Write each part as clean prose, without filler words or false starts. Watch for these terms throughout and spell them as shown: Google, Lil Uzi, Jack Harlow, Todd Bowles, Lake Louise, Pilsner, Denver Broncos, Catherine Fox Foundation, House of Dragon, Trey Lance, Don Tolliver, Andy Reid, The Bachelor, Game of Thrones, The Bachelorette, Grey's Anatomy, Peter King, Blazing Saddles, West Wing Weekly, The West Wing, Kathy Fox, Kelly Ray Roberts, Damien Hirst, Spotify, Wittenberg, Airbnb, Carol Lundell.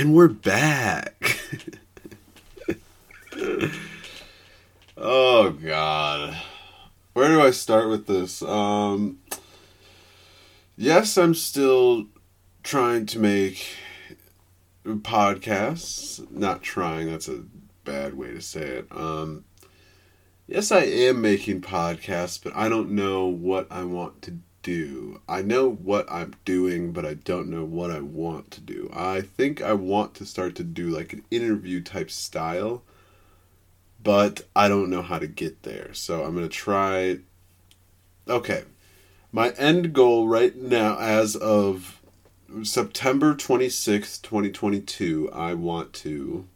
And we're back. Oh, God. Where do I start with this? Yes, I'm still trying to make podcasts. Not trying, that's a bad way to say it. Yes, I am making podcasts, but I don't know what I want to do. I know what I'm doing, but I don't know what I want to do. I think I want to start to do like an interview type style, but I don't know how to get there. So I'm going to try. Okay. My end goal right now, as of September 26th, 2022, I want to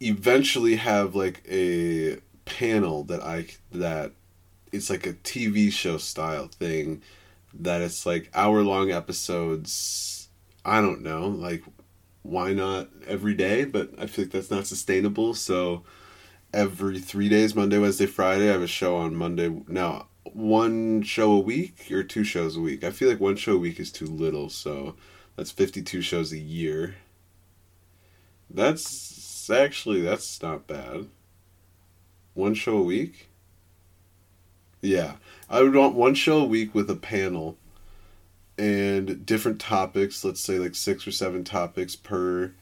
eventually have like a panel that it's like a TV show style thing, that it's like hour long episodes. I don't know, like, why not every day? But I feel like that's not sustainable. So every 3 days, Monday, Wednesday, Friday, I have a show on Monday. Now, one show a week or two shows a week? I feel like one show a week is too little. So that's 52 shows a year. That's not bad. One show a week? Yeah. I would want one show a week with a panel and different topics, let's say like 6 or 7 topics per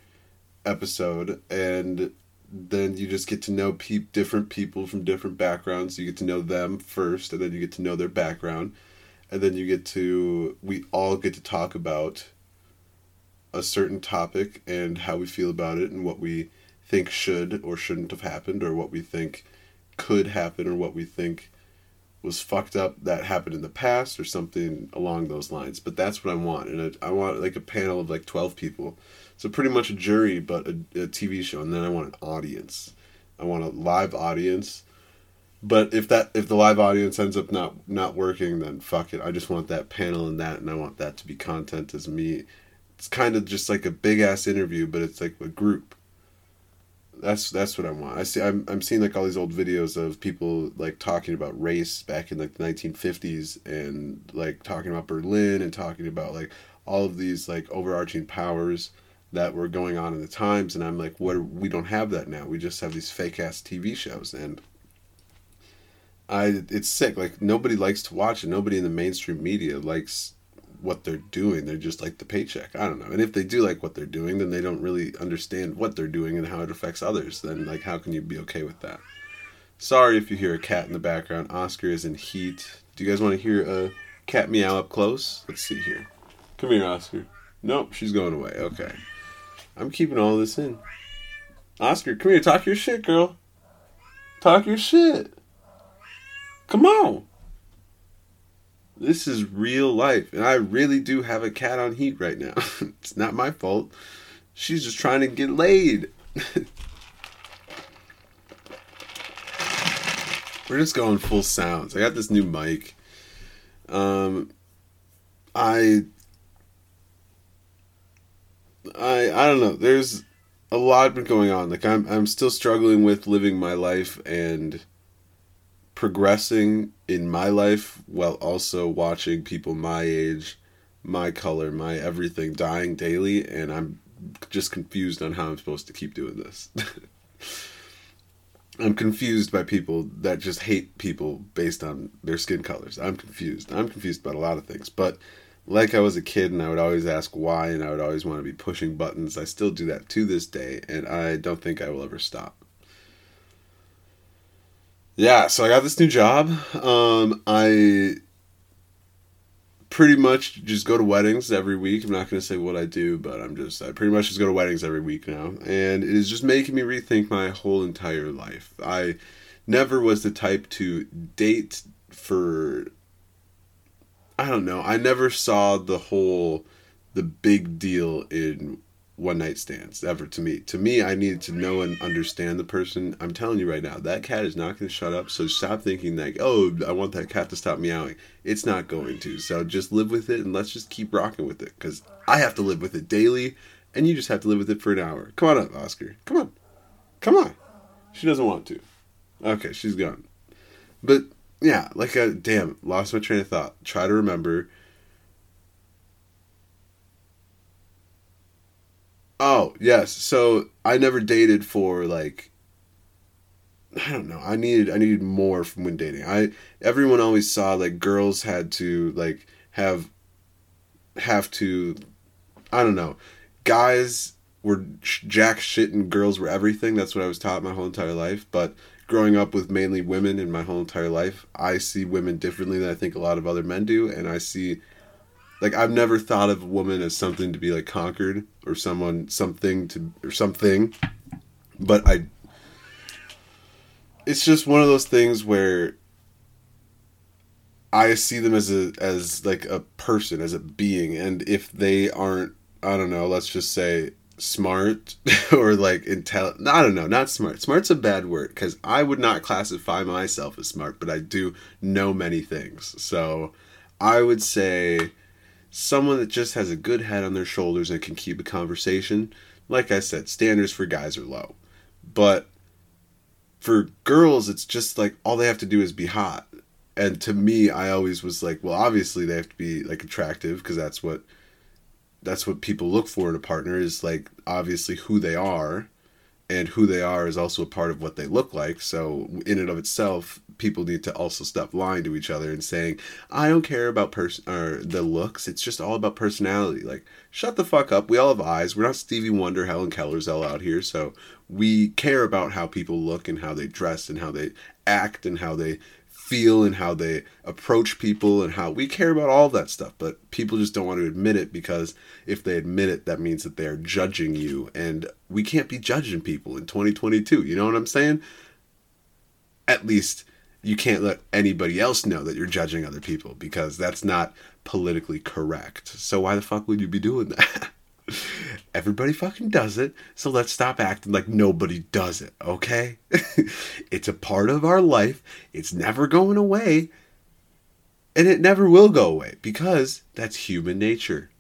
episode, and then you just get to know different people from different backgrounds. You get to know them first, and then you get to know their background, and then we all get to talk about a certain topic and how we feel about it and what we think should or shouldn't have happened, or what we think could happen, or what we think was fucked up that happened in the past, or something along those lines. But that's what I want. And I want like a panel of like 12 people. So pretty much a jury, but a TV show. And then I want an audience. I want a live audience. But if the live audience ends up not working, then fuck it. I just want that panel and that, and I want that to be content as me. It's kind of just like a big ass interview, but it's like a group. That's what I want. I see. I'm seeing like all these old videos of people like talking about race back in like the 1950s, and like talking about Berlin, and talking about like all of these like overarching powers that were going on in the times. And I'm like, we don't have that now. We just have these fake ass TV shows, and it's sick. Like, nobody likes to watch it. Nobody in the mainstream media likes what they're doing. They're just like the paycheck. I don't know. And if they do like what they're doing, then they don't really understand what they're doing and how it affects others. Then, like, how can you be okay with that? Sorry if you hear a cat in the background. Oscar is in heat. Do you guys want to hear a cat meow up close? Let's see here. Come here, Oscar. Nope, she's going away. Okay. I'm keeping all this in. Oscar, come here. Talk your shit, girl. Talk your shit. Come on. This is real life, and I really do have a cat on heat right now. It's not my fault. She's just trying to get laid. We're just going full sounds. I got this new mic. I don't know. There's a lot been going on. Like, I'm still struggling with living my life and progressing in my life while also watching people my age, my color, my everything dying daily, and I'm just confused on how I'm supposed to keep doing this. I'm confused by people that just hate people based on their skin colors. I'm confused. I'm confused about a lot of things, but like I was a kid and I would always ask why, and I would always want to be pushing buttons. I still do that to this day, and I don't think I will ever stop. Yeah, so I got this new job. I pretty much just go to weddings every week. I'm not going to say what I do, but I pretty much just go to weddings every week now. And it is just making me rethink my whole entire life. I never was the type to date for, I don't know. I never saw the big deal in one night stands ever to me. To me, I needed to know and understand the person. I'm telling you right now, that cat is not going to shut up. So stop thinking like, oh, I want that cat to stop meowing. It's not going to. So just live with it, and let's just keep rocking with it, because I have to live with it daily, and you just have to live with it for an hour. Come on up, Oscar. Come on. Come on. She doesn't want to. Okay, she's gone. But yeah, like, damn, lost my train of thought. Try to remember. Oh, yes. So I never dated for, like, I don't know. I needed more from when dating. Everyone always saw, like, girls had to, like, have to, I don't know. Guys were jack shit and girls were everything. That's what I was taught my whole entire life. But growing up with mainly women in my whole entire life, I see women differently than I think a lot of other men do. And I see, like, I've never thought of a woman as something to be, like, conquered or something. But it's just one of those things where I see them as a person, as a being. And if they aren't, I don't know, let's just say smart or, like, intelligent. I don't know, not smart. Smart's a bad word because I would not classify myself as smart, but I do know many things. So I would say someone that just has a good head on their shoulders and can keep a conversation. Like I said, standards for guys are low. But for girls, it's just, like, all they have to do is be hot. And to me, I always was like, well, obviously they have to be, like, attractive because that's what people look for in a partner is, like, obviously who they are, and who they are is also a part of what they look like. So in and of itself, people need to also stop lying to each other and saying, I don't care about the looks. It's just all about personality. Like, shut the fuck up. We all have eyes. We're not Stevie Wonder, Helen Keller's all out here. So we care about how people look and how they dress and how they act and how they feel and how they approach people and how we care about all that stuff, but people just don't want to admit it because if they admit it, that means that they're judging you, and we can't be judging people in 2022. You know what I'm saying? At least you can't let anybody else know that you're judging other people because that's not politically correct. So why the fuck would you be doing that? Everybody fucking does it, so let's stop acting like nobody does it, okay? It's a part of our life. It's never going away, and it never will go away because that's human nature.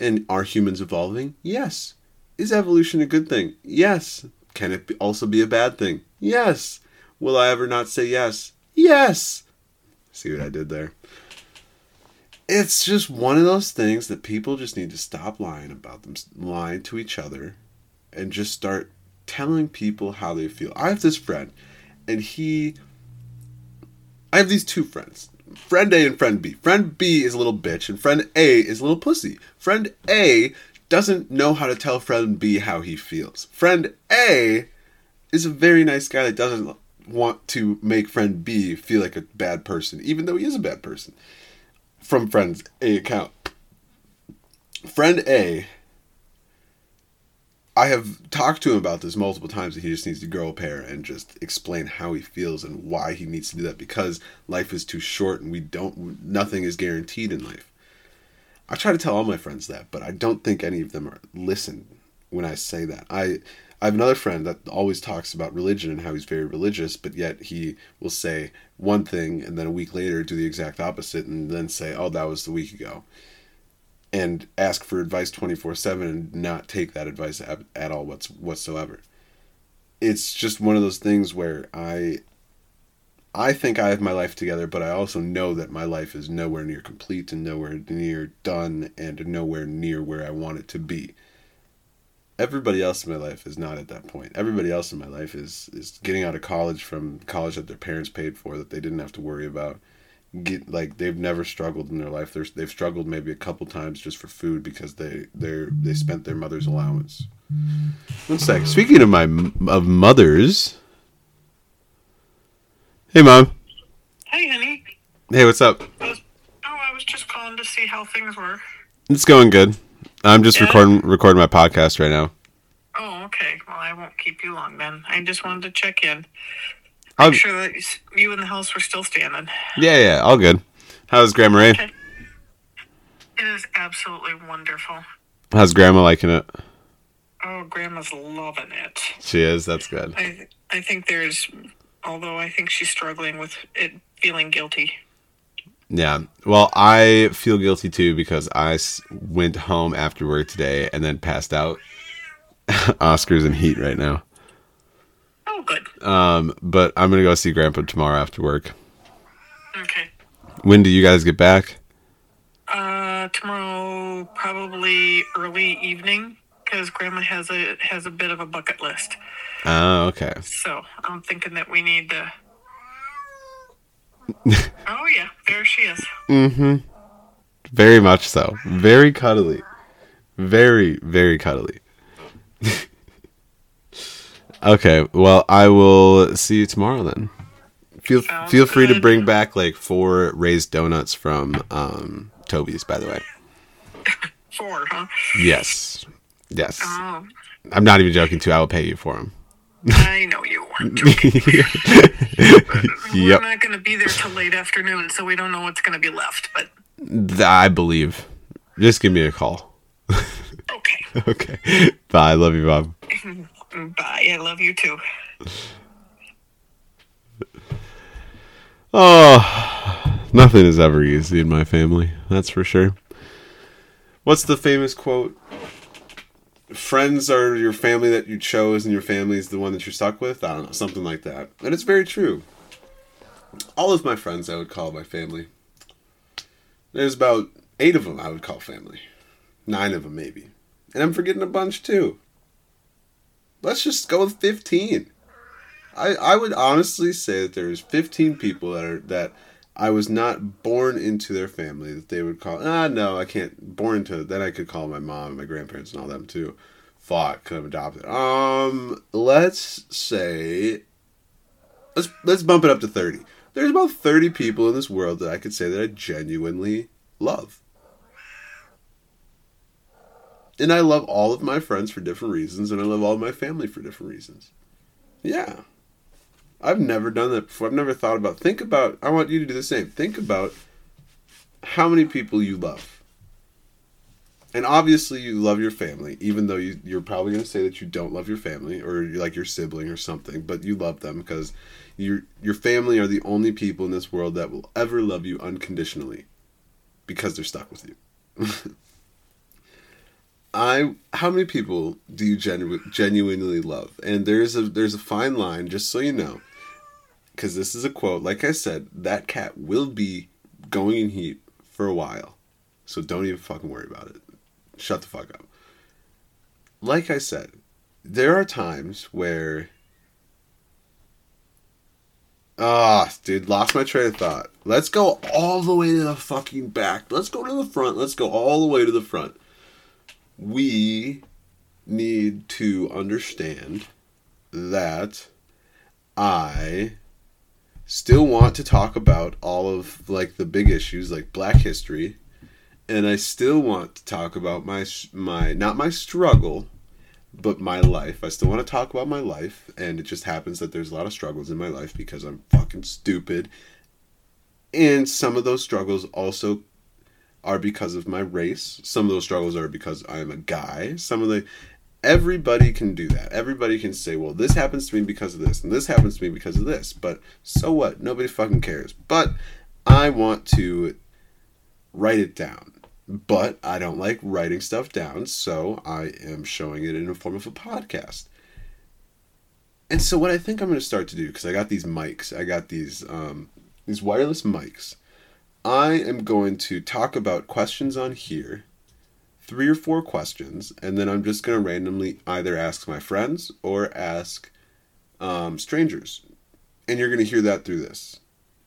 And are humans evolving? Yes. Is evolution a good thing? Yes. Can it also be a bad thing? Yes. Will I ever not say yes? Yes. See what I did there? It's just one of those things that people just need to stop lying about them, lying to each other, and just start telling people how they feel. I have this friend, and I have these two friends, friend A and friend B. Friend B is a little bitch, and friend A is a little pussy. Friend A doesn't know how to tell friend B how he feels. Friend A is a very nice guy that doesn't want to make friend B feel like a bad person, even though he is a bad person. From friend A account. Friend A, I have talked to him about this multiple times that he just needs to grow a pair and just explain how he feels and why he needs to do that because life is too short and nothing is guaranteed in life. I try to tell all my friends that, but I don't think any of them listen when I say that. I have another friend that always talks about religion and how he's very religious, but yet he will say one thing and then a week later do the exact opposite and then say, oh, that was the week ago. And ask for advice 24/7 and not take that advice at all whatsoever. It's just one of those things where I think I have my life together, but I also know that my life is nowhere near complete and nowhere near done and nowhere near where I want it to be. Everybody else in my life is not at that point. Everybody else in my life is getting out of college from college that their parents paid for, that they didn't have to worry about. They've never struggled in their life. They've struggled maybe a couple times just for food because they spent their mother's allowance. One sec. Speaking of mothers. Hey, Mom. Hey, honey. Hey, what's up? I was just calling to see how things were. It's going good. I'm just recording my podcast right now. Oh, okay. Well, I won't keep you long then. I just wanted to check in. I'm sure that you and the house were still standing. Yeah, all good. How's Grandma Ray? Okay. It is absolutely wonderful. How's Grandma liking it? Oh, Grandma's loving it. She is? That's good. I think although I think she's struggling with it feeling guilty. Yeah, well, I feel guilty too because I went home after work today and then passed out. Oscar's in heat right now. Oh, good. But I'm gonna go see Grandpa tomorrow after work. Okay. When do you guys get back? Tomorrow, probably early evening. because Grandma has a bit of a bucket list. Oh, okay. So I'm thinking that we need to. Oh yeah, there she is. Mm-hmm. Very much so. Very cuddly. Very, very cuddly. Okay, well, I will see you tomorrow then. Feel free to bring back like 4 raised donuts from Toby's, by the way. 4, huh? Yes. I'm not even joking, too. I will pay you for them. I know you weren't joking. We're not going to be there till late afternoon, so we don't know what's going to be left. But I believe. Just give me a call. Okay. Bye. I love you, Bob. Bye. I love you, too. Oh, nothing is ever easy in my family. That's for sure. What's the famous quote? Friends are your family that you chose, and your family is the one that you're stuck with. I don't know, something like that. And it's very true. All of my friends I would call my family. There's about 8 of them I would call family. 9 of them, maybe. And I'm forgetting a bunch, too. Let's just go with 15. I would honestly say that there's 15 people that I was not born into their family that they would call. No, I can't. Born into, then I could call my mom and my grandparents and all them too. Fuck, could have adopted. Let's say, let's bump it up to 30. There's about 30 people in this world that I could say that I genuinely love. And I love all of my friends for different reasons, and I love all of my family for different reasons. Yeah. I've never done that before. I've never thought about... I want you to do the same. Think about how many people you love. And obviously you love your family, even though you're probably going to say that you don't love your family, or you're like your sibling or something, but you love them because your family are the only people in this world that will ever love you unconditionally because they're stuck with you. How many people do you genuinely love? And there's a fine line, just so you know, because this is a quote. Like I said, that cat will be going in heat for a while, so don't even fucking worry about it. Shut the fuck up. Like I said, there are times where... dude, lost my train of thought. Let's go all the way to the fucking back. Let's go to the front. Let's go all the way to the front. We need to understand that I still want to talk about all of like the big issues, like Black history, and I still want to talk about my not my struggle, but my life. I still want to talk about my life, and it just happens that there's a lot of struggles in my life because I'm fucking stupid, and some of those struggles also are because of my race. Some of those struggles are because I'm a guy. Everybody can do that. Everybody can say, well, this happens to me because of this, and this happens to me because of this. But so what? Nobody fucking cares. But I want to write it down. But I don't like writing stuff down, so I am showing it in the form of a podcast. And so what I think I'm going to start to do, because I got these mics, I got these wireless mics, I am going to talk about questions on here, 3 or 4 questions, and then I'm just going to randomly either ask my friends or ask strangers. And you're going to hear that through this.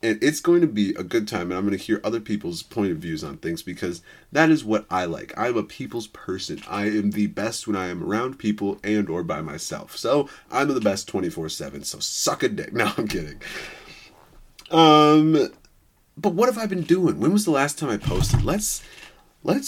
And it's going to be a good time, and I'm going to hear other people's point of views on things because that is what I like. I'm a people's person. I am the best when I am around people and or by myself. So I'm the best 24/7, so suck a dick. No, I'm kidding. But what have I been doing? When was the last time I posted? Let's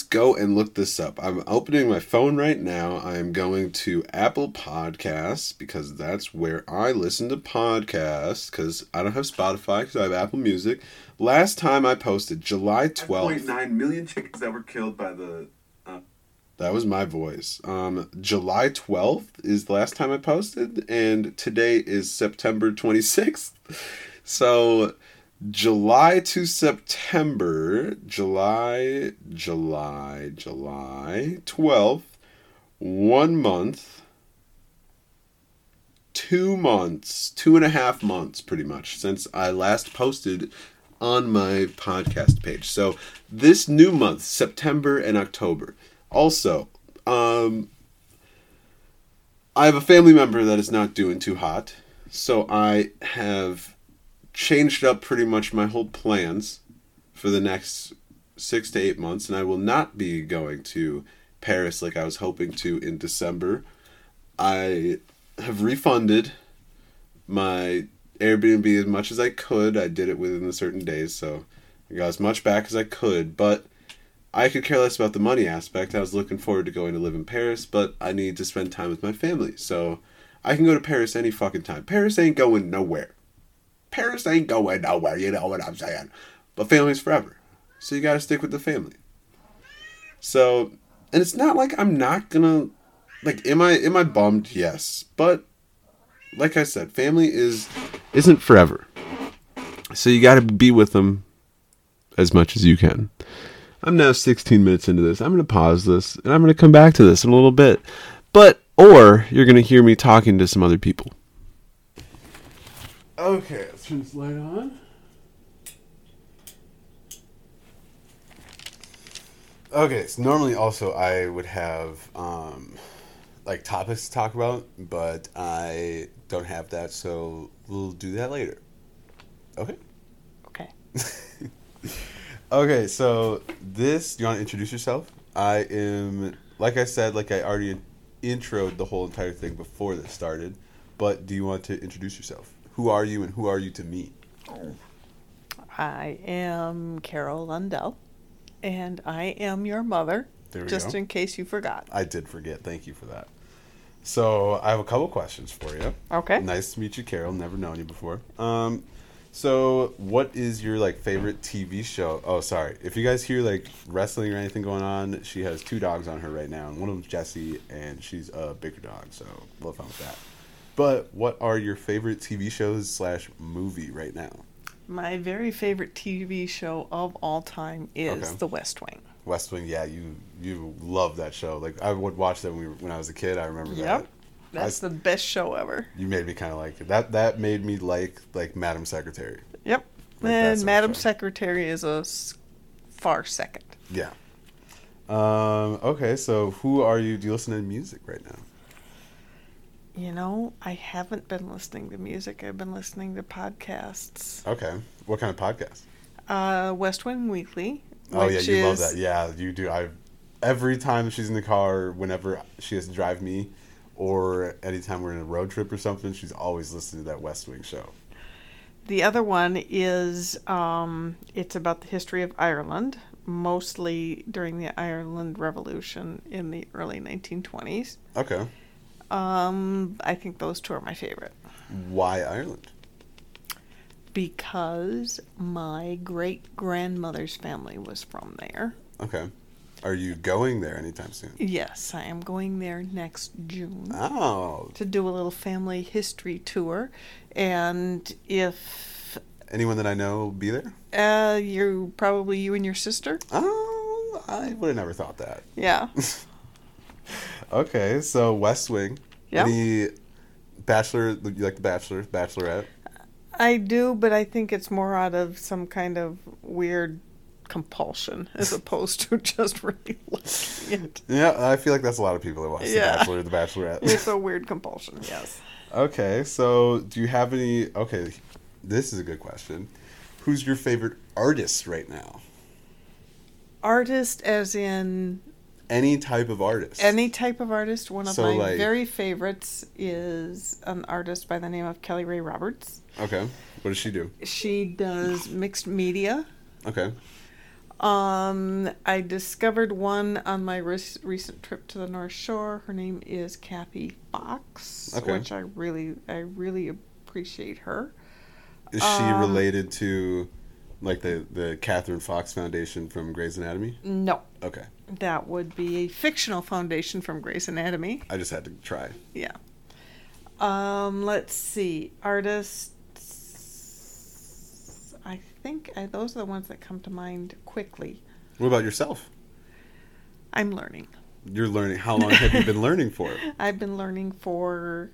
go and look this up. I'm opening my phone right now. I am going to Apple Podcasts because that's where I listen to podcasts because I don't have Spotify because I have Apple Music. Last time I posted, July 12th. 5.9 million chickens that were killed by the... That was my voice. July 12th is the last time I posted, and today is September 26th. So... July to September, July 12th, 1 month, 2 months, 2.5 months pretty much since I last posted on my podcast page. So this new month, September and October. Also, I have a family member that is not doing too hot, so I have changed up pretty much my whole plans for the next 6 to 8 months, and I will not be going to Paris like I was hoping to in December. I have refunded my Airbnb as much as I could. I did it within a certain days, so I got as much back as I could, but I could care less about the money aspect. I was looking forward to going to live in Paris, but I need to spend time with my family, so I can go to Paris any fucking time. Paris ain't going nowhere. Paris ain't going nowhere, you know what I'm saying? But family's forever, so you gotta stick with the family. So, and it's not like I'm not gonna, like, am I bummed? Yes, but like I said, family isn't forever, so you gotta be with them as much as you can. I'm now 16 minutes into this. I'm going to pause this, and I'm going to come back to this in a little bit. But, or, you're going to hear me talking to some other people. Okay, let's turn this light on. Okay, so normally also I would have, like, topics to talk about, but I don't have that, so we'll do that later. Okay? Okay. Okay, so this, do you want to introduce yourself? I am, like I said, like I already introed the whole entire thing before this started, but do you want to introduce yourself? Who are you and who are you to me? I am Carol Lundell, and I am your mother, just in case you forgot. I did forget, thank you for that. So I have a couple questions for you. Okay. Nice to meet you, Carol, never known you before. So, what is your, like, favorite TV show? Oh, sorry. If you guys hear, like, wrestling or anything going on, she has 2 dogs on her right now. And one of them's Jessie, and she's a bigger dog, so we'll have fun with that. But what are your favorite TV shows / movie right now? My very favorite TV show of all time is The West Wing. West Wing, yeah. You love that show. Like, I would watch that when I was a kid. I remember that. That's the best show ever. You made me kind of like it. That made me like Madam Secretary. Yep. Like, and Madam Secretary is a far second. Yeah. Okay, so who are you? Do you listen to music right now? You know, I haven't been listening to music. I've been listening to podcasts. Okay. What kind of podcasts? West Wing Weekly. Oh, yeah, you love that. Yeah, you do. Every time she's in the car, whenever she has to drive me, or anytime we're in a road trip or something, she's always listening to that West Wing show. The other one is, it's about the history of Ireland, mostly during the Ireland Revolution in the early 1920s. Okay. I think those 2 are my favorite. Why Ireland? Because my great-grandmother's family was from there. Okay. Are you going there anytime soon? Yes, I am going there next June. Oh. To do a little family history tour. And if anyone that I know will be there? You're probably you and your sister. Oh, I would have never thought that. Yeah. Okay, so West Wing. Yeah. Any Bachelor, you like The Bachelor, Bachelorette? I do, but I think it's more out of some kind of weird compulsion as opposed to just really liking it. Yeah, I feel like that's a lot of people that watch The Bachelor or The Bachelorette. It's a weird compulsion, yes. Okay, so do you have any... Okay, this is a good question. Who's your favorite artist right now? Artist as in... Any type of artist. Any type of artist. One of my very favorites is an artist by the name of Kelly Ray Roberts. Okay, what does she do? She does mixed media. Okay. I discovered one on my recent trip to the North Shore. Her name is Kathy Fox, which I really appreciate her. Is she related to, like, the Catherine Fox Foundation from Grey's Anatomy? No. Okay. That would be a fictional foundation from Grey's Anatomy. I just had to try. Yeah. Let's see. Artists. I think those are the ones that come to mind quickly. What about yourself? I'm learning. You're learning. How long have you been learning for? I've been learning for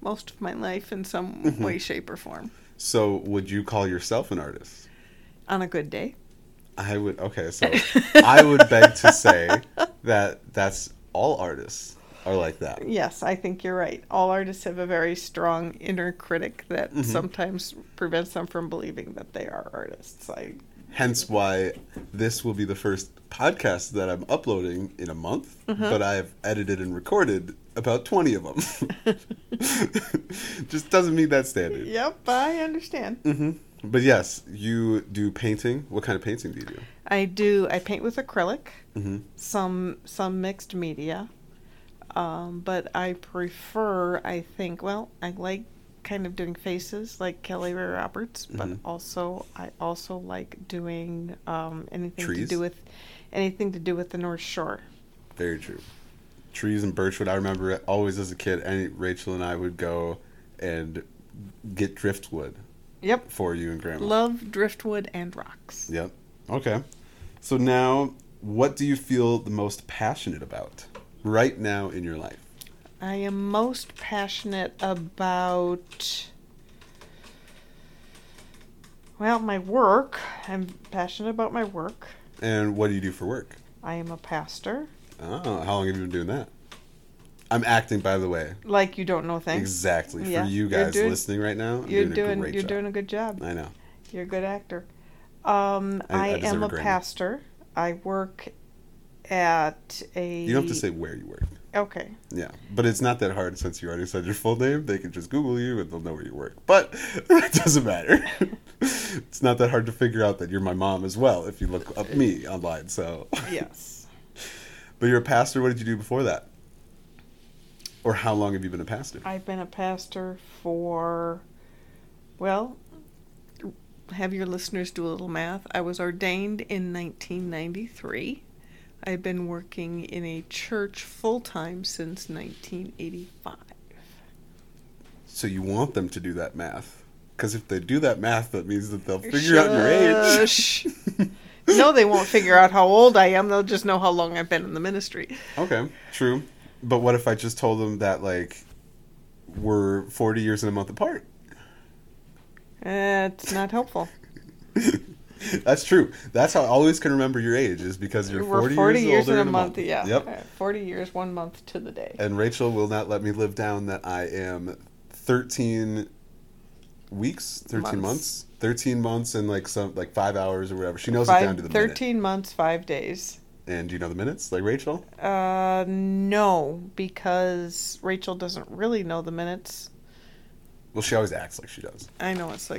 most of my life in some way, shape, or form. So would you call yourself an artist? On a good day. I would. Okay, so I would beg to say that's all artists. are like that. Yes, I think you're right. All artists have a very strong inner critic that sometimes prevents them from believing that they are artists. Hence why this will be the first podcast that I'm uploading in a month, but I've edited and recorded about 20 of them. Just doesn't meet that standard. Yep, I understand. But yes, you do painting. What kind of painting do you do? I do. I paint with acrylic, some mixed media, but I prefer, I like kind of doing faces like Kelly Ray Roberts, but I also like doing anything to do with the North Shore. Very true. Trees and birchwood. I remember always as a kid, Rachel and I would go and get driftwood. Yep. For you and Grandma. Love driftwood and rocks. Yep. Okay. So now, what do you feel the most passionate about right now in your life? I am most passionate about, my work. I'm passionate about my work. And what do you do for work? I am a pastor. Oh, how long have you been doing that? I'm acting, by the way. Like you don't know things. Exactly. Yeah. For you guys listening right now, you're doing a good job. I know. You're a good actor. I am a pastor. I work at a... You don't have to say where you work. Okay. Yeah, but it's not that hard since you already said your full name. They can just Google you and they'll know where you work. But it doesn't matter. It's not that hard to figure out that you're my mom as well if you look up me online. So yes. But you're a pastor. What did you do before that? Or how long have you been a pastor? I've been a pastor for, have your listeners do a little math. I was ordained in 1993. I've been working in a church full-time since 1985. So you want them to do that math. Because if they do that math, that means that they'll figure out your age. No, they won't figure out how old I am. They'll just know how long I've been in the ministry. Okay, true. But what if I just told them that, we're 40 years and a month apart? It's not helpful. That's true. That's how I always can remember your age, is because you're 40 years older in a month. Yeah. Yep. 40 years, 1 month to the day. And Rachel will not let me live down that I am 13 weeks, 13 months, 13 months and 5 hours or whatever. She knows it down to the minute. 13 months, 5 days. And do you know the minutes, like Rachel? No, because Rachel doesn't really know the minutes. Well, she always acts like she does. I know, it's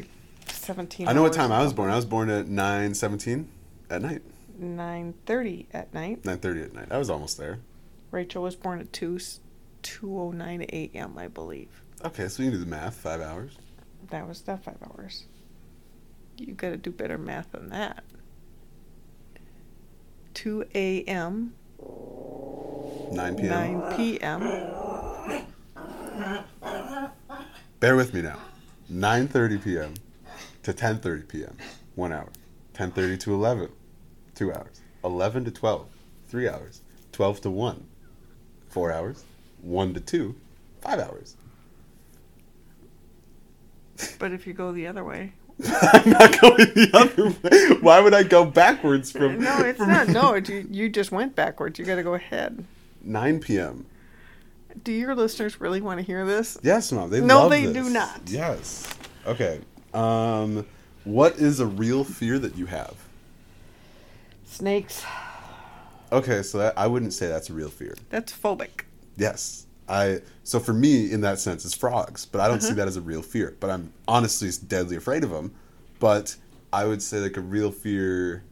17 hours. I know what time I was born. I was born at 9:17 at night. 9:30 at night. 9:30 at night. I was almost there. Rachel was born at 2:09 a.m., I believe. Okay, so you can do the math, 5 hours. That was that 5 hours. You got to do better math than that. 2 a.m. 9 p.m. 9 p.m. Bear with me now. 9:30 p.m. to 10:30 p.m. 1 hour. 10:30 to 11. 2 hours. 11 to 12. 3 hours. 12 to 1. 4 hours. 1 to 2. 5 hours. But if you go the other way... I'm not going the other way. Why would I go backwards from... No, it's not. No, you just went backwards. You got to go ahead. 9 p.m. Do your listeners really want to hear this? Yes, Mom. They love this. No, they do not. Yes. Okay. What is a real fear that you have? Snakes. Okay, so I wouldn't say that's a real fear. That's phobic. Yes. So for me, in that sense, it's frogs, but I don't see that as a real fear. But I'm honestly deadly afraid of them. But I would say a real fear,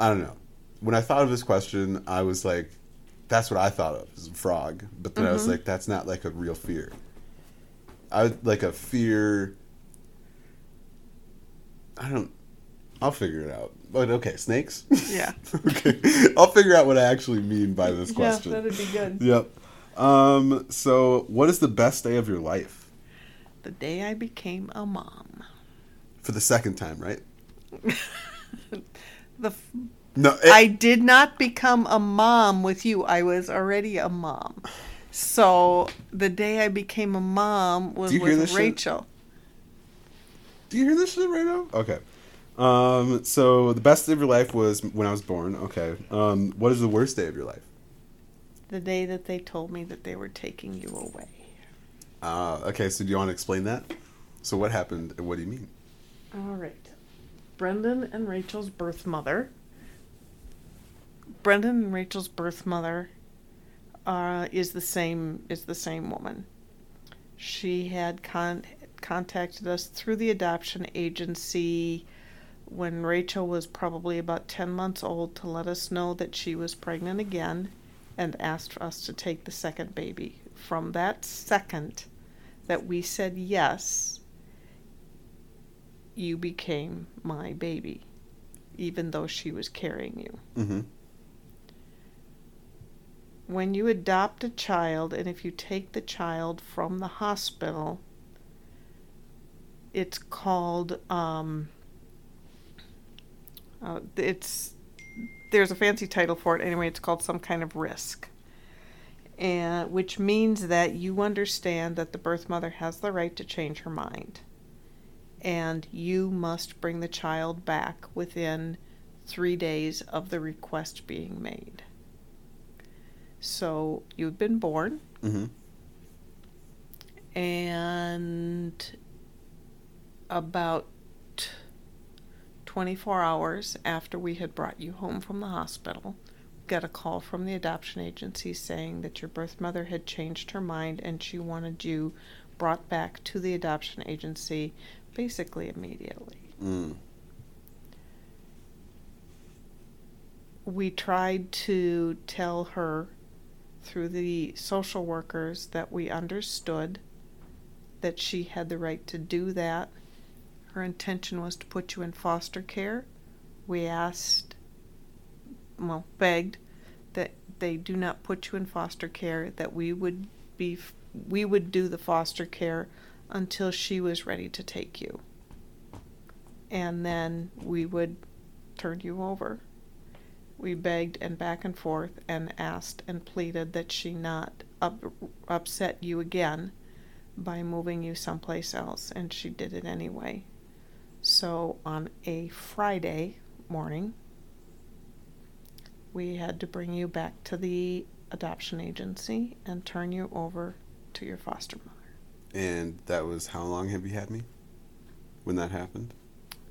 I don't know. When I thought of this question, I was that's what I thought of, is a frog. But then I was that's not a real fear. I would a fear, I'll figure it out. But okay, snakes? Yeah. Okay. I'll figure out what I actually mean by this question. Yeah, that'd be good. Yep. So what is the best day of your life? The day I became a mom. For the second time, right? I did not become a mom with you. I was already a mom. So the day I became a mom was with Rachel. Do you hear this shit right now? Okay. So the best day of your life was when I was born. Okay. What is the worst day of your life? the day that they told me that they were taking you away. Okay, so do you want to explain that? So what happened and what do you mean? All right. Brendan and Rachel's birth mother. Brendan and Rachel's birth mother is the same woman. She had contacted us through the adoption agency when Rachel was probably about 10 months old to let us know that she was pregnant again and asked for us to take the second baby. From that second that we said yes, you became my baby, even though she was carrying you. Mm-hmm. When you adopt a child, and if you take the child from the hospital, it's called, there's a fancy title for it. Anyway, it's called some kind of risk. And which means that you understand that the birth mother has the right to change her mind. And you must bring the child back within 3 days of the request being made. So you've been born. Mm-hmm. And about 24 hours after we had brought you home from the hospital, we got a call from the adoption agency saying that your birth mother had changed her mind and she wanted you brought back to the adoption agency basically immediately. Mm. We tried to tell her through the social workers that we understood that she had the right to do that. Her intention was to put you in foster care. We begged that they do not put you in foster care, that we would do the foster care until she was ready to take you. And then we would turn you over. We begged and back and forth and asked and pleaded that she not upset you again by moving you someplace else, and she did it anyway. So on a Friday morning, we had to bring you back to the adoption agency and turn you over to your foster mother. And that was how long have you had me when that happened?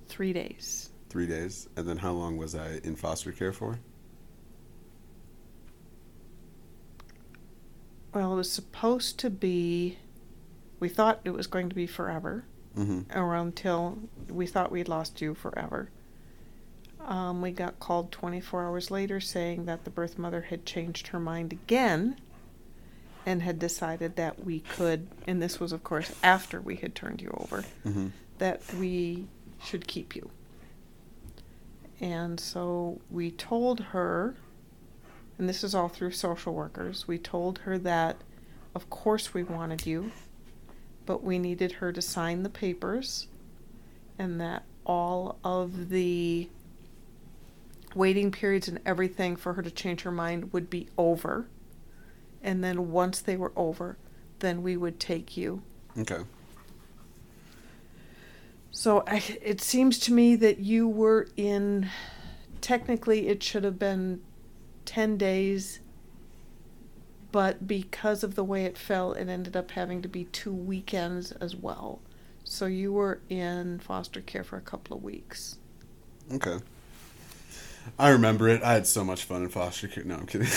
3 days. 3 days. And then how long was I in foster care for? Well, it was supposed to be... We thought it was going to be forever. Mm-hmm. Or until we thought we'd lost you forever. We got called 24 hours later saying that the birth mother had changed her mind again and had decided that we could, and this was, of course, after we had turned you over, mm-hmm. that we should keep you. And so we told her, and this is all through social workers, we told her that, of course, we wanted you, but we needed her to sign the papers and that all of the waiting periods and everything for her to change her mind would be over. And then once they were over, then we would take you. Okay. So it seems to me that you were in, technically it should have been 10 days, but because of the way it fell, it ended up having to be 2 weekends as well. So you were in foster care for a couple of weeks. Okay. I remember it. I had so much fun in foster care. No, I'm kidding.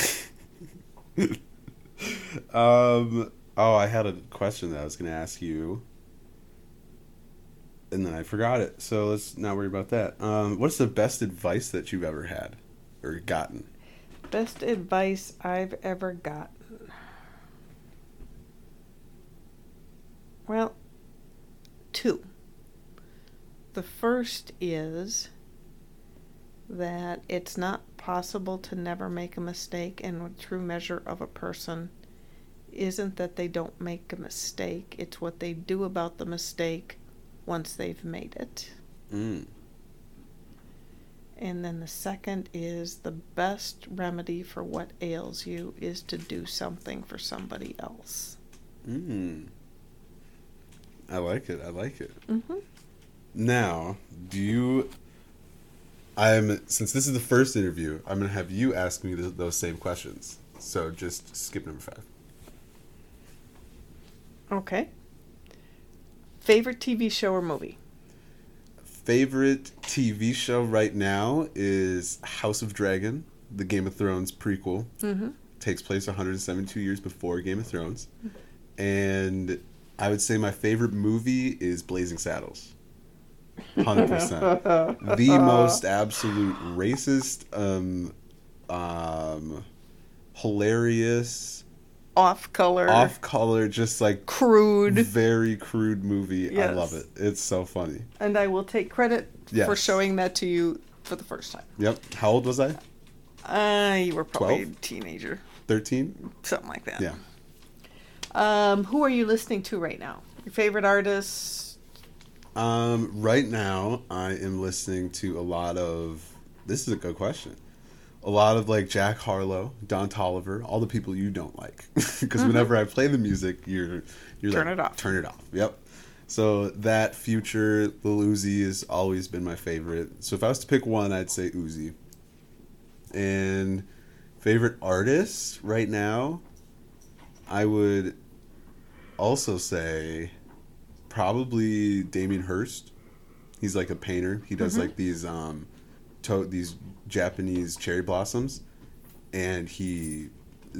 I had a question that I was going to ask you, and then I forgot it. So let's not worry about that. What's the best advice that you've ever had or gotten? Best advice I've ever gotten. Well, 2. The first is that it's not possible to never make a mistake, and the true measure of a person isn't that they don't make a mistake, it's what they do about the mistake once they've made it. Mm. And then the second is the best remedy for what ails you is to do something for somebody else. Mm. I like it. I like it. Mm-hmm. Now, since this is the first interview, I'm going to have you ask me those same questions. So just skip number 5. Okay. Favorite TV show or movie? Favorite TV show right now is House of Dragon, the Game of Thrones prequel. Mm-hmm. Takes place 172 years before Game of Thrones. And I would say my favorite movie is Blazing Saddles. 100%. The most absolute racist, hilarious... Off color, just like crude, very crude movie. Yes. I love it. It's so funny. And I will take credit for showing that to you for the first time. Yep. How old was I? You were probably 12? A teenager. 13? Something like that. Yeah. Who are you listening to right now? Your favorite artists? Right now I am listening to a lot of. This is a good question. A lot of, like, Jack Harlow, Don Tolliver, all the people you don't like. Because whenever I play the music, you're turn like... Turn it off. Yep. So that, Future, Lil Uzi has always been my favorite. So if I was to pick one, I'd say Uzi. And favorite artist right now, I would also say probably Damien Hirst. He's, like, a painter. He does, like, these Japanese cherry blossoms, and they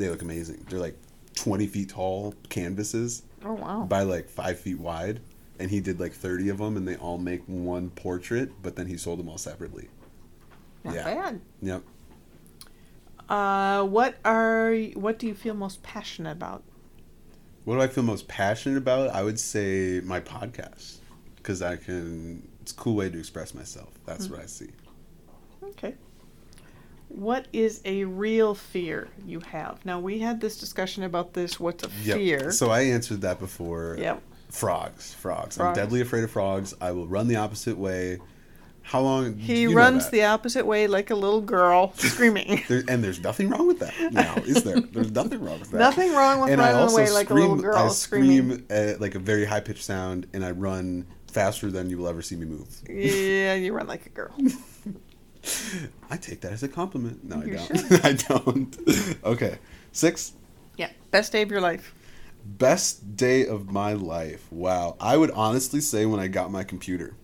look amazing. They're like 20 feet tall canvases. Oh wow! By like 5 feet wide, and he did like 30 of them, and they all make one portrait. But then he sold them all separately. Not bad. Yep. What do you feel most passionate about? What do I feel most passionate about? I would say my podcast, because it's a cool way to express myself. That's what I see. Okay. What is a real fear you have? Now, we had this discussion about this. What's a fear? So I answered that before. Yep. Frogs. I'm deadly afraid of frogs. I will run the opposite way. How long? He runs the opposite way like a little girl, screaming. And there's nothing wrong with that now, is there? There's nothing wrong with that. Nothing wrong with running away like a little girl screaming. I scream at, like, a very high-pitched sound, and I run faster than you will ever see me move. Yeah, you run like a girl. I take that as a compliment. No, you don't. Sure? I don't. Okay. 6? Yeah. Best day of your life. Best day of my life. Wow. I would honestly say when I got my computer.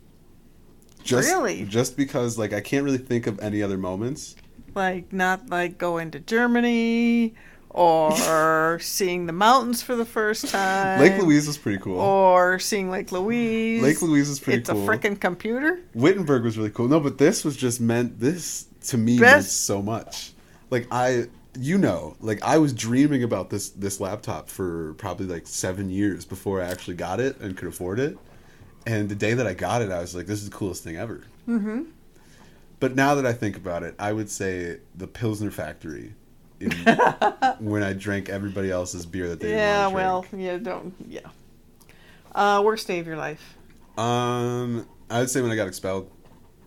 Really? Just because, like, I can't really think of any other moments. Like, not, like, going to Germany or seeing the mountains for the first time. Lake Louise was pretty cool. Or seeing Lake Louise. Lake Louise was pretty cool. It's a frickin' computer. Wittenberg was really cool. No, but this was just meant... This, to me, meant so much. Like, I was dreaming about this laptop for probably, like, 7 years before I actually got it and could afford it. And the day that I got it, I was like, this is the coolest thing ever. Mm-hmm. But now that I think about it, I would say the Pilsner factory... when I drank everybody else's beer that they didn't want to drink. Worst day of your life. I would say when I got expelled.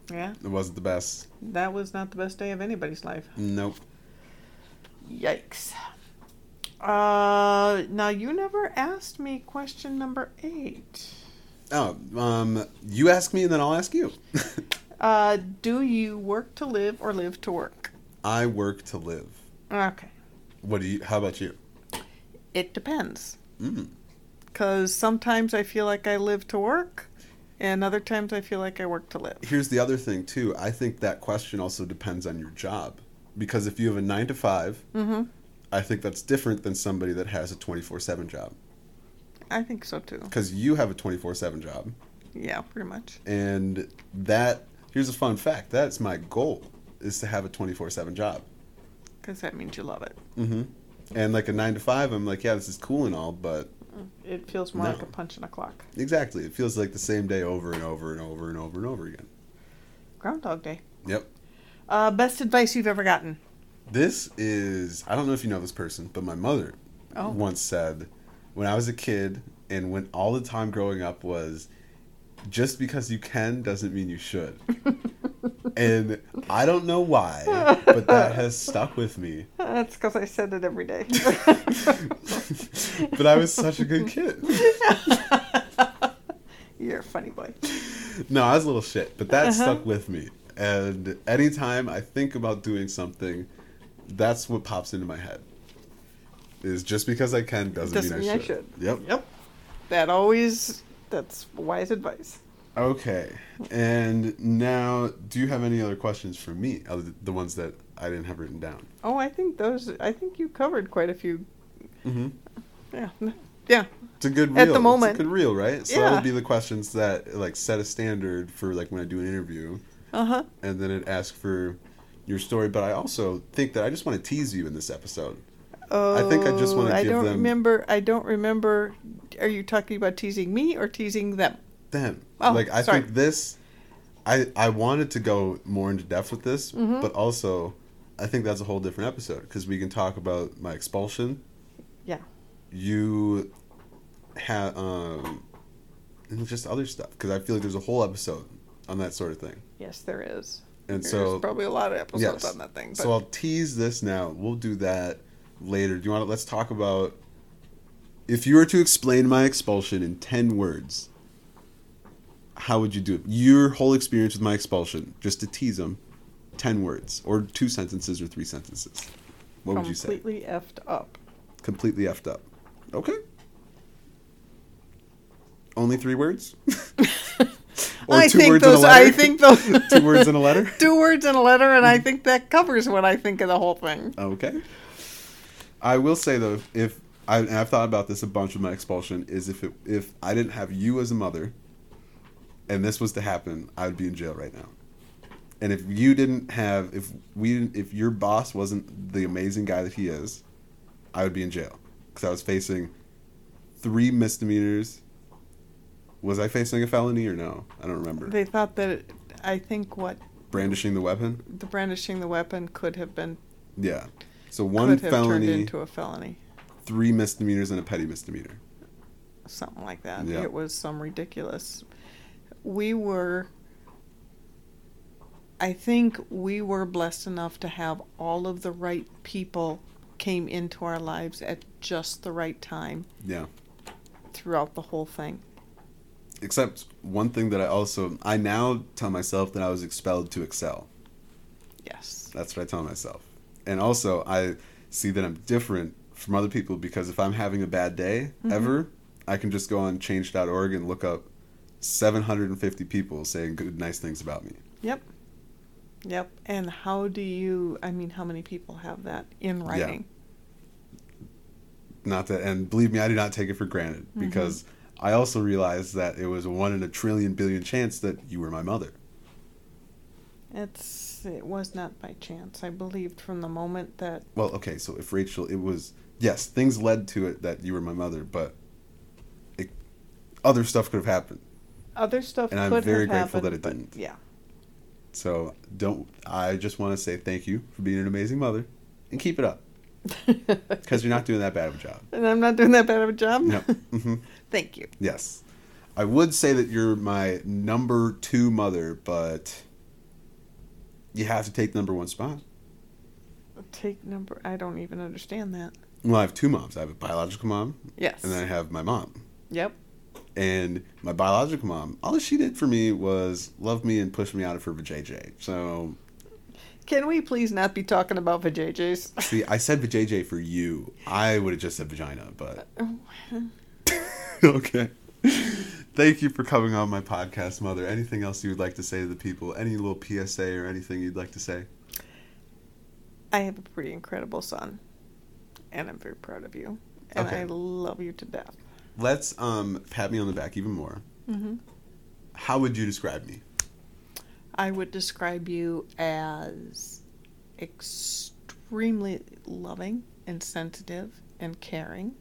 Yeah. It wasn't the best. That was not the best day of anybody's life. Nope. Yikes. Now you never asked me question number 8. Oh, you ask me and then I'll ask you. Do you work to live or live to work? I work to live. Okay. How about you? It depends. Because sometimes I feel like I live to work, and other times I feel like I work to live. Here's the other thing, too. I think that question also depends on your job. Because if you have a 9-to-5, I think that's different than somebody that has a 24/7 job. I think so, too. Because you have a 24/7 job. Yeah, pretty much. And here's a fun fact. That's my goal, is to have a 24/7 job. Because that means you love it. Mm-hmm. And like a 9-to-5, I'm like, yeah, this is cool and all, but... It feels more like a punch in a clock. Exactly. It feels like the same day over and over and over and over and over again. Groundhog Day. Yep. Best advice you've ever gotten? This is... I don't know if you know this person, but my mother once said, when I was a kid, and when all the time growing up was, just because you can doesn't mean you should. And I don't know why, but that has stuck with me. That's because I said it every day. But I was such a good kid. You're a funny boy. No, I was a little shit, but that stuck with me. And anytime I think about doing something, that's what pops into my head. is just because I can doesn't mean I should. Yep. That's wise advice. Okay. And now, do you have any other questions for me? The ones that I didn't have written down. Oh, I think you covered quite a few. Mm-hmm. Yeah. It's a good reel. At the moment. It's a good reel, right? So that would be the questions that, like, set a standard for, like, when I do an interview. Uh-huh. And then it asks for your story. But I also think that I just want to tease you in this episode. Oh, I think I just want to give them... I don't remember. Are you talking about teasing me or teasing them? Them. Oh, like, I think this... I wanted to go more into depth with this, mm-hmm. but also I think that's a whole different episode because we can talk about my expulsion. Yeah. You have... and just other stuff because I feel like there's a whole episode on that sort of thing. Yes, there is. And there's probably a lot of episodes on that thing. But... So I'll tease this now. We'll do that later. Do you want to... Let's talk about... If you were to explain my expulsion in 10 words, how would you do it? Your whole experience with my expulsion, just to tease them, 10 words, or 2 sentences, or 3 sentences. What would you say? Completely effed up. Completely effed up. Okay. Only 3 words? Or I 2 words and a letter? I think those... 2 words and a letter? 2 words and a letter, and I think that covers what I think of the whole thing. Okay. I will say, though, I've thought about this a bunch with my expulsion, is if I didn't have you as a mother, and this was to happen, I would be in jail right now. And if you didn't have, if your boss wasn't the amazing guy that he is, I would be in jail because I was facing 3 misdemeanors. Was I facing a felony or no? I don't remember. They thought that brandishing the weapon. The brandishing the weapon could have been. Yeah. So one felony turned into a felony. 3 misdemeanors and a petty misdemeanor. Something like that. Yeah. It was some ridiculous. I think we were blessed enough to have all of the right people came into our lives at just the right time. Yeah. Throughout the whole thing. Except one thing that I now tell myself that I was expelled to excel. Yes. That's what I tell myself. And also I see that I'm different from other people because if I'm having a bad day mm-hmm. ever, I can just go on change.org and look up 750 people saying good, nice things about me. Yep. And how many people have that in writing? Yeah. Not that, and believe me, I do not take it for granted mm-hmm. because I also realized that it was a 1 in a trillion billion chance that you were my mother. It was not by chance. I believed from the moment that... Well, okay, so if Rachel... It was... Yes, things led to it that you were my mother, but other stuff could have happened. And I'm very grateful that it didn't. Yeah. So, I just want to say thank you for being an amazing mother, and keep it up. Because you're not doing that bad of a job. And I'm not doing that bad of a job? No. Mm-hmm. Thank you. Yes. I would say that you're my number 2 mother, but... You have to take number 1 spot. I don't even understand that. Well, I have 2 moms. I have a biological mom. Yes. And then I have my mom. Yep. And my biological mom, all she did for me was love me and push me out of her vajayjay. So... Can we please not be talking about vajayjays? See, I said vajayjay for you. I would have just said vagina, but... Okay. Thank you for coming on my podcast, Mother. Anything else you would like to say to the people? Any little PSA or anything you'd like to say? I have a pretty incredible son, and I'm very proud of you, and okay. I love you to death. Let's pat me on the back even more. Mm-hmm. How would you describe me? I would describe you as extremely loving and sensitive and caring,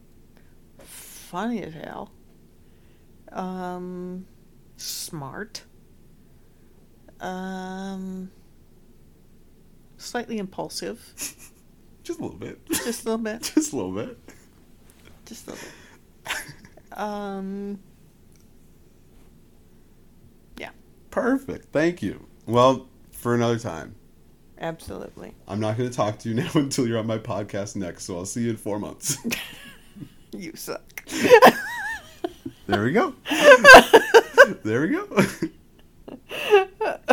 funny as hell. Smart. Slightly impulsive. Just a little bit. Yeah. Perfect. Thank you. Well, for another time. Absolutely. I'm not going to talk to you now until you're on my podcast next, so I'll see you in 4 months. You suck. There we go.